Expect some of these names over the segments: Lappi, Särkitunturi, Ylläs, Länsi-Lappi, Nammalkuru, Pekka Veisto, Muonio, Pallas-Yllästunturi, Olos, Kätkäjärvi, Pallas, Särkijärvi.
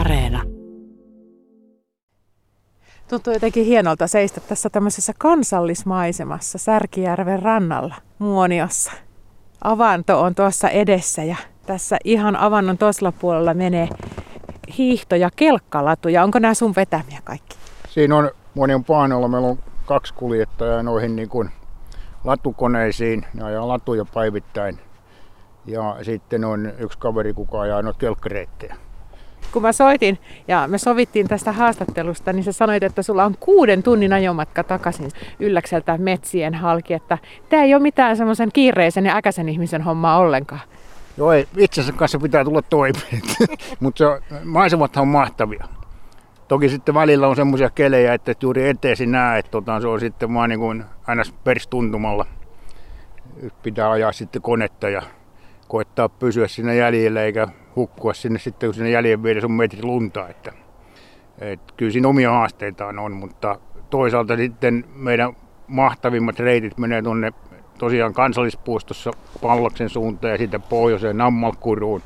Areena. Tuntuu jotenkin hienolta seistä tässä tämmöisessä kansallismaisemassa Särkijärven rannalla Muoniossa. Avanto on tuossa edessä ja tässä ihan avannon toisella puolella menee hiihto- ja kelkkalatuja. Onko nämä sun vetämiä kaikki? Siinä on Muonion paanolla. Meillä on 2 kuljettajaa noihin niin kuin latukoneisiin. Ne ajaa latuja päivittäin. Ja sitten on yksi kaveri, kuka ajaa noita kelkkareittejä. Kun mä soitin ja me sovittiin tästä haastattelusta, niin sä sanoit, että sulla on 6 tunnin ajomatka takaisin Ylläkseltä metsien halki. Että tää ei ole mitään semmoisen kiireisen ja äkäisen ihmisen hommaa ollenkaan. Joo, ei. Itsensä kanssa pitää tulla toimeen. Mutta maisemathan on mahtavia. Toki sitten välillä on semmoisia kelejä, että juuri eteesi näe, että se on sitten vaan niin kuin aina perstuntumalla. Pitää ajaa sitten konetta ja koettaa pysyä siinä jäljellä eikä hukkua sinne sitten, kun siinä jäljen vieressä on metri lunta. Että kyllä siinä omia haasteitaan on, mutta toisaalta sitten meidän mahtavimmat reitit menee tuonne tosiaan kansallispuistossa Pallaksen suuntaan ja sitten pohjoiseen Nammalkuruun.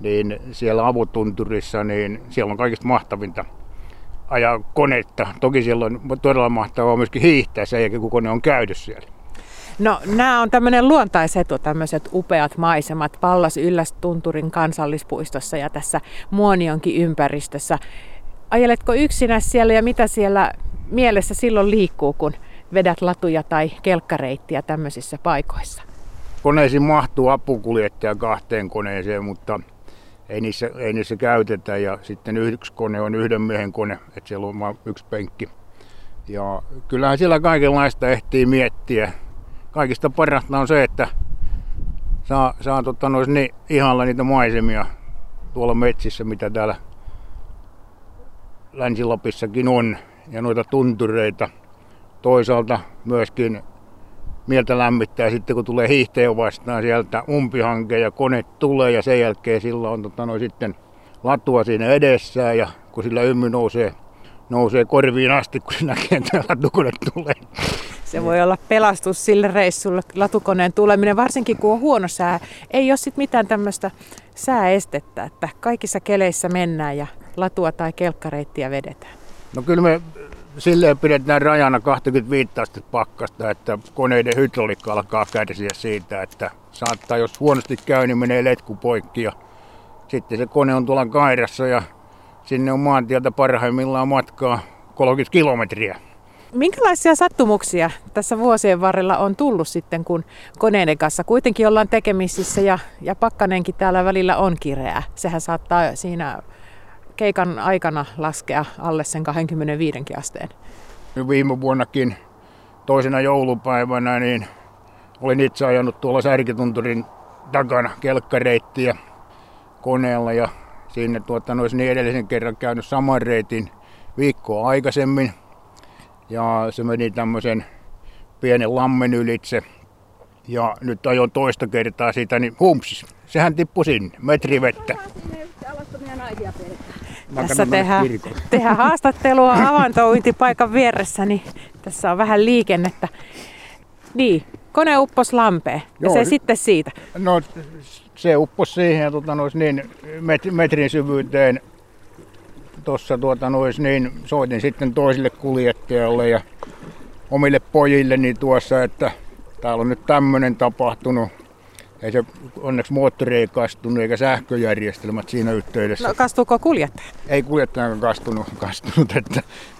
Niin siellä avotunturissa, niin siellä on kaikista mahtavinta ajaa konetta. Toki siellä on todella mahtavaa myöskin hiihtää sen jälkeen, kun kone on käynyt siellä. No nämä on tämmöinen luontaisetu, tämmöiset upeat maisemat Pallas-Yllästunturin kansallispuistossa ja tässä Muonionkin ympäristössä. Ajeletko yksinä siellä ja mitä siellä mielessä silloin liikkuu, kun vedät latuja tai kelkkareittiä tämmöisissä paikoissa? Koneisiin mahtuu apukuljettaja 2 koneeseen, mutta ei niissä käytetä ja sitten yksi kone on yhden miehen kone, että siellä on vain yksi penkki. Ja kyllähän siellä kaikenlaista ehtii miettiä. Kaikista parasta on se, että saa ihalla niitä maisemia tuolla metsissä, mitä täällä Länsi-Lapissakin on, ja noita tuntureita. Toisaalta myöskin mieltä lämmittää sitten, kun tulee hiihteen vastaan sieltä umpihanke ja kone tulee, ja sen jälkeen sillä on sitten latua siinä edessään, ja kun sillä ymmy nousee korviin asti, kun se näkee, että latukone tulee. Se voi olla pelastus sille reissulle, latukoneen tuleminen, varsinkin kun on huono sää. Ei ole sitten mitään tämmöistä sääestettä, että kaikissa keleissä mennään ja latua tai kelkkareittiä vedetään. No kyllä me silleen pidetään rajana 25 astetta pakkasta, että koneiden hydrauliikka alkaa kärsiä siitä, että saattaa, jos huonosti käy, niin menee letku poikki ja sitten se kone on tuolla kairassa ja sinne on maantieltä parhaimmillaan matkaa 30 kilometriä. Minkälaisia sattumuksia tässä vuosien varrella on tullut sitten, kun koneiden kanssa kuitenkin ollaan tekemisissä ja pakkanenkin täällä välillä on kireää? Sehän saattaa siinä keikan aikana laskea alle sen 25 asteen. Viime vuonnakin toisena joulupäivänä niin olin itse ajanut tuolla Särkitunturin takana kelkkareittiä koneella ja siinä edellisen kerran käynyt saman reitin viikkoa aikaisemmin. Ja se meni tämmöisen pienen lammen ylitse. Ja nyt ajoin toista kertaa siitä, niin humps, sehän tippui sinne, metri vettä. Tässä tehdään haastattelua avantouintipaikan vieressä, niin tässä on vähän liikennettä. Niin, kone upposi lampeen. Ja se sitten siitä. No se upposi siihen metrin syvyyteen. Tuossa soitin sitten toisille kuljettajalle ja omille pojilleni tuossa, että täällä on nyt tämmöinen tapahtunut. Ei se onneksi moottori ei kastunut eikä sähköjärjestelmät siinä yhteydessä. No kastuuko kuljettaja? Ei kuljettajakaan kastunut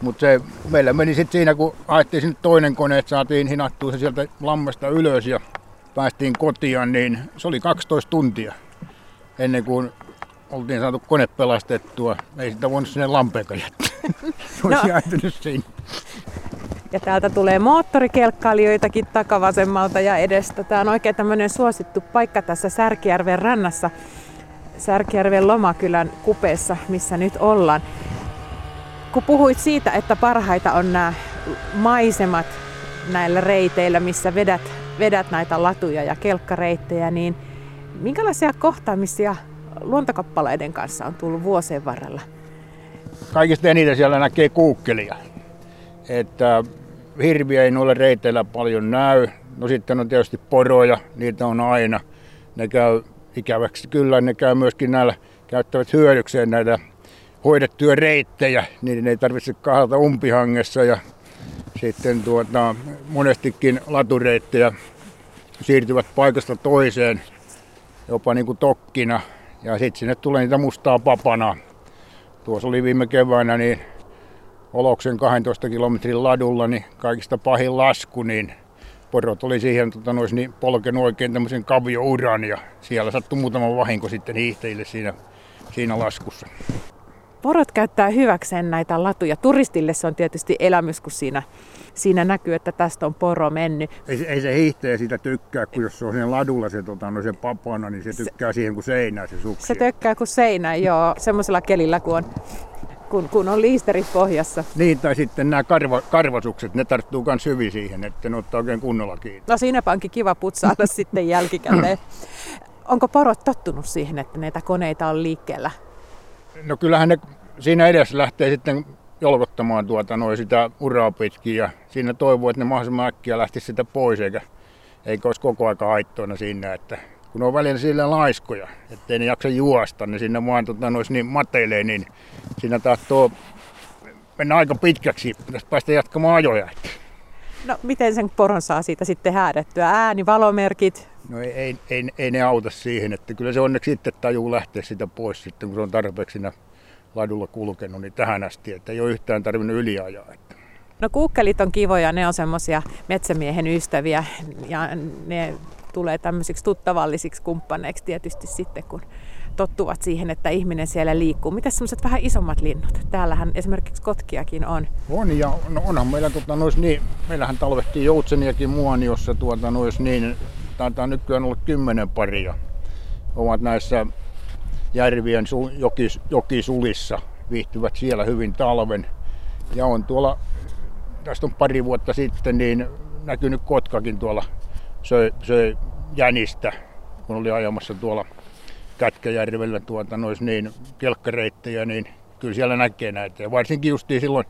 mutta se meillä meni sitten siinä, kun haettiin sinne toinen kone, että saatiin hinattua se sieltä lammasta ylös ja päästiin kotiin, niin se oli 12 tuntia ennen kuin oltiin saatu kone pelastettua. Ei sitä voinut sinne lampeekaan jättää. Olisi jäätynyt siinä. Ja täältä tulee moottorikelkkailijoitakin takavasemmalta ja edestä. Tämä on oikein tämmöinen suosittu paikka tässä Särkijärven rannassa. Särkijärven Lomakylän kupeessa, missä nyt ollaan. Kun puhuit siitä, että parhaita on nämä maisemat näillä reiteillä, missä vedät näitä latuja ja kelkkareittejä, niin minkälaisia kohtaamisia luontokappaleiden kanssa on tullut vuosien varrella? Kaikista eniten siellä näkee kuukkelia. Että hirviä ei noilla reiteillä paljon näy. No sitten on tietysti poroja, niitä on aina. Ne käy ikäväksi kyllä, ne käy myöskin näillä, käyttävät hyödykseen näitä hoidettuja reittejä, niin ei tarvitse kahlata umpihangessa ja sitten monestikin latureittejä siirtyvät paikasta toiseen jopa niin kuin tokkina ja sitten sinne tulee niitä mustaa papanaa. Tuossa oli viime keväänä niin Oloksen 12 kilometrin ladulla niin kaikista pahin lasku, niin porot oli siihen niin polkenut oikein tämmöisen kaviouran ja siellä sattui muutama vahinko sitten hiihtäjille siinä laskussa. Porot käyttää hyväkseen näitä latuja. Turistille se on tietysti elämys, kun siinä näkyy, että tästä on poro mennyt. Ei se hiihtäjä sitä tykkää, kun jos se on siinä ladulla se papana, niin se tykkää siihen kuin seinään se suksi. Se tykkää kuin seinään, joo. Semmoisella kelillä, kun on liisterit pohjassa. Niin, tai sitten nämä karvasukset, ne tarttuu myös hyvin siihen, että ne ottaa oikein kunnolla kiinni. No siinäpä onkin kiva putsailla sitten jälkikäteen. Onko porot tottunut siihen, että näitä koneita on liikkeellä? No kyllähän ne siinä edessä lähtee sitten jolkottamaan sitä uraa pitkin ja siinä toivoo, että ne mahdollisimman äkkiä lähtisi sitä pois eikä olisi koko aika haittoina siinä, että kun on välillä sillä laiskoja, ettei ne jaksa juosta, niin siinä vaan niin mateilee, niin siinä tahtoo mennä aika pitkäksi, pitäisi päästä jatkamaan ajoja. No miten sen poron saa siitä sitten häädettyä? Ääni, valomerkit? No ei ne auta siihen, että kyllä se onneksi sitten tajuu lähteä sitä pois sitten, kun se on tarpeeksi siinä ladulla kulkenut, niin tähän asti, että ei ole yhtään tarvinnut yliajaa. No kuukkelit on kivoja, ne on semmoisia metsämiehen ystäviä ja ne tulee tämmöisiksi tuttavallisiksi kumppaneiksi tietysti sitten, kun tottuvat siihen, että ihminen siellä liikkuu. Mitäs semmoiset vähän isommat linnut? Täällähän esimerkiksi kotkiakin on. On ja onhan meillä meillähän talvehtii joutseniakin Muoniossa taitaa nykyään olla 10 paria. Ovat näissä järvien jokisulissa, viihtyvät siellä hyvin talven. Ja on tuolla, tästä on pari vuotta sitten, niin näkynyt kotkakin tuolla söi jänistä, kun oli ajamassa tuolla Kätkäjärvellä kelkkareittejä, niin kyllä siellä näkee näitä. Ja varsinkin justiin silloin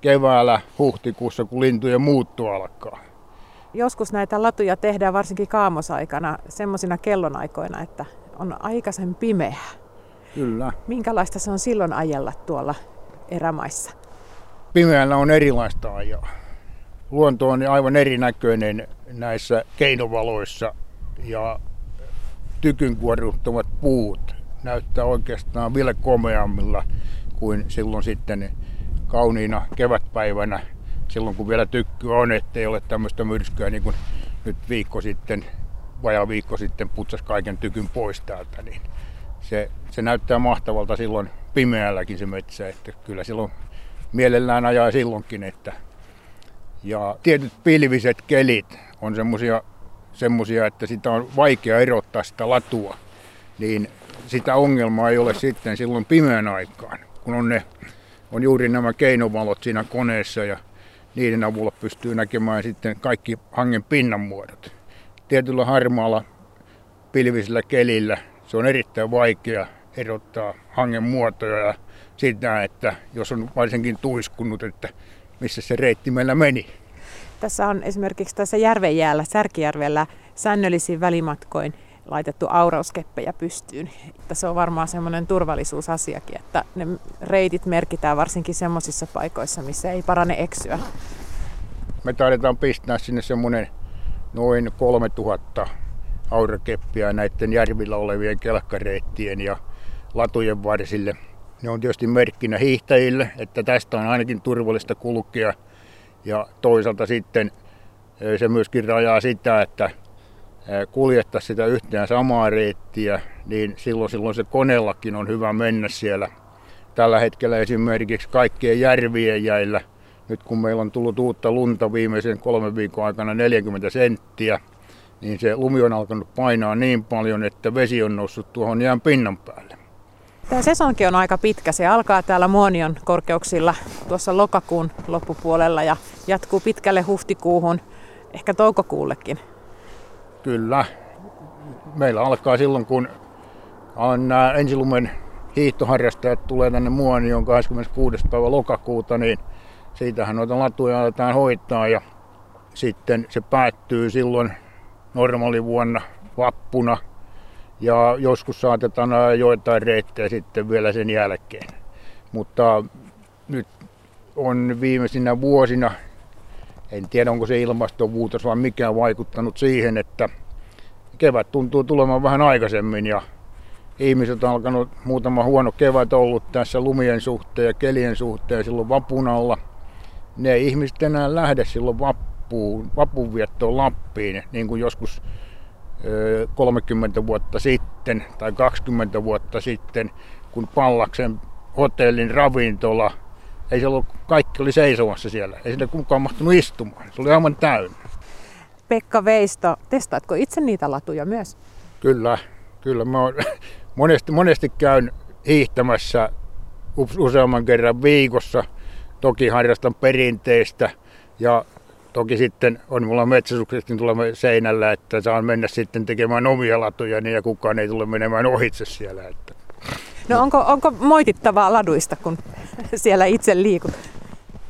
keväällä, huhtikuussa, kun lintujen muutto alkaa. Joskus näitä latuja tehdään varsinkin kaamosaikana, semmoisina kellonaikoina, että on aikaisen pimeä. Kyllä. Minkälaista se on silloin ajella tuolla erämaissa? Pimeällä on erilaista ajaa. Luonto on aivan erinäköinen näissä keinovaloissa ja tykynkuoriuttomat puut näyttää oikeastaan vielä komeammilla kuin silloin sitten kauniina kevätpäivänä. Silloin kun vielä tykkyä on, ettei ole tämmöistä myrskyä, niin kuin nyt vajaa viikko sitten putsasi kaiken tykyn pois täältä, niin se näyttää mahtavalta silloin pimeälläkin se metsä, että kyllä silloin mielellään ajaa silloinkin, että ja tietyt pilviset kelit on semmoisia, että sitä on vaikea erottaa sitä latua, niin sitä ongelmaa ei ole sitten silloin pimeän aikaan, kun on juuri nämä keinovalot siinä koneessa ja niiden avulla pystyy näkemään sitten kaikki hangen pinnanmuodot. Tietyllä harmaalla pilvisellä kelillä se on erittäin vaikea erottaa hangen muotoja ja sitä, että jos on varsinkin tuiskunut, että missä se reitti meillä meni. Tässä on esimerkiksi tässä järvenjäällä, Särkijärvellä, säännöllisiin välimatkoin laitettu aurauskeppejä pystyyn. Se on varmaan semmoinen turvallisuusasiakin, että ne reitit merkitään varsinkin semmoisissa paikoissa, missä ei parane eksyä. Me taidetaan pistää sinne semmoinen noin 3000 aurakeppiä näiden järvillä olevien kelkkareittien ja latujen varsille. Ne on tietysti merkkinä hiihtäjille, että tästä on ainakin turvallista kulkea. Ja toisaalta sitten se myöskin rajaa sitä, että kuljetta sitä yhteen samaa reittiä, niin silloin se koneellakin on hyvä mennä siellä. Tällä hetkellä esimerkiksi kaikkien järvien jäillä, nyt kun meillä on tullut uutta lunta viimeisen 3 viikon aikana 40 senttiä, niin se lumi on alkanut painaa niin paljon, että vesi on noussut tuohon jään pinnan päälle. Tämä sesonki on aika pitkä. Se alkaa täällä Muonion korkeuksilla tuossa lokakuun loppupuolella ja jatkuu pitkälle huhtikuuhun, ehkä toukokuullekin. Kyllä. Meillä alkaa silloin, kun nämä ensilumen hiihtoharrastajat tulee tänne Muonioon 26. päivä lokakuuta, niin siitähän noita latuja aletaan hoitaa ja sitten se päättyy silloin normaalivuonna vappuna. Ja joskus saatetaan joitain reittejä sitten vielä sen jälkeen. Mutta nyt on viimeisinä vuosina, en tiedä onko se ilmastonmuutos vai mikään vaikuttanut siihen, että kevät tuntuu tulemaan vähän aikaisemmin ja ihmiset on alkanut, muutama huono kevät ollut tässä lumien suhteen ja kelien suhteen silloin vapun alla. Ne ihmiset enää lähde silloin vapunviettoon Lappiin, niin kuin joskus 30 vuotta sitten tai 20 vuotta sitten, kun Pallaksen hotellin ravintola, ei se ollut, kaikki oli seisomassa siellä, ei sinne kukaan mahtunut istumaan, se oli aivan täynnä. Pekka Veisto, testaatko itse niitä latuja myös? Kyllä, mä monesti käyn hiihtämässä useamman kerran viikossa, toki harrastan perinteistä ja toki sitten on mulla metsäsukset, niin tulemme seinällä, että saan mennä sitten tekemään omia latuja niin ja kukaan ei tule menemään ohitse siellä. Että. No onko moitittavaa laduista, kun siellä itse liikut?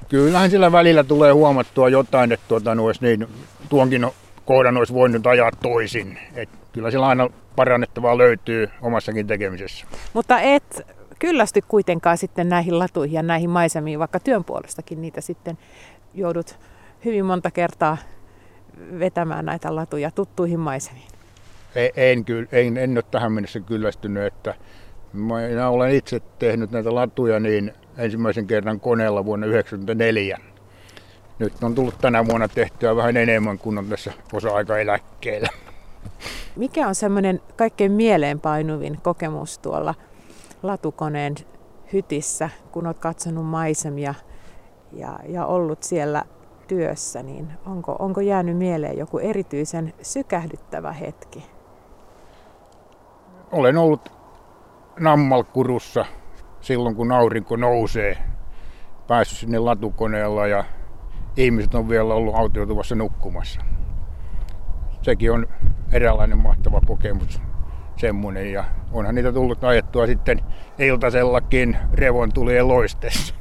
Kyllähän sillä välillä tulee huomattua jotain, että tuonkin kohdan olisi voinut ajaa toisin. Et kyllä sillä aina parannettavaa löytyy omassakin tekemisessä. Mutta et kyllästy kuitenkaan sitten näihin latuihin ja näihin maisemiin, vaikka työn puolestakin niitä sitten joudut hyvin monta kertaa vetämään näitä latuja tuttuihin maisemiin. En ole tähän mennessä kyllästynyt, että minä olen itse tehnyt näitä latuja niin ensimmäisen kerran koneella vuonna 1994. Nyt on tullut tänä vuonna tehtyä vähän enemmän kuin on tässä osa-aikaeläkkeellä. Mikä on semmoinen kaikkein mieleenpainuvin kokemus tuolla latukoneen hytissä, kun olet katsonut maisemia ja ollut siellä työssä, niin onko jäänyt mieleen joku erityisen sykähdyttävä hetki? Olen ollut Nammalkurussa silloin, kun aurinko nousee. Päässyt sinne latukoneella ja ihmiset on vielä ollut autiotuvassa nukkumassa. Sekin on eräänlainen mahtava kokemus semmoinen ja onhan niitä tullut ajettua sitten iltasellakin revontulien loisteessa.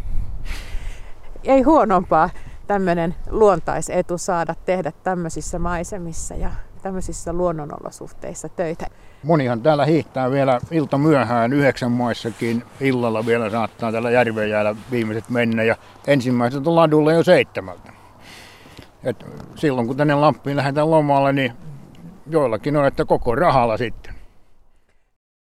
Ei huonompaa tämmöinen luontaisetu saada tehdä tämmöisissä maisemissa ja tämmöisissä luonnonolosuhteissa töitä. Monihan täällä hiihtää vielä ilta myöhään, 9 maissakin illalla vielä saattaa täällä järvenjäällä viimeiset mennä ja ensimmäiset on ladulla jo 7. Et silloin kun tänne Lappiin lähdetään lomalle, niin joillakin on, että koko rahalla sitten.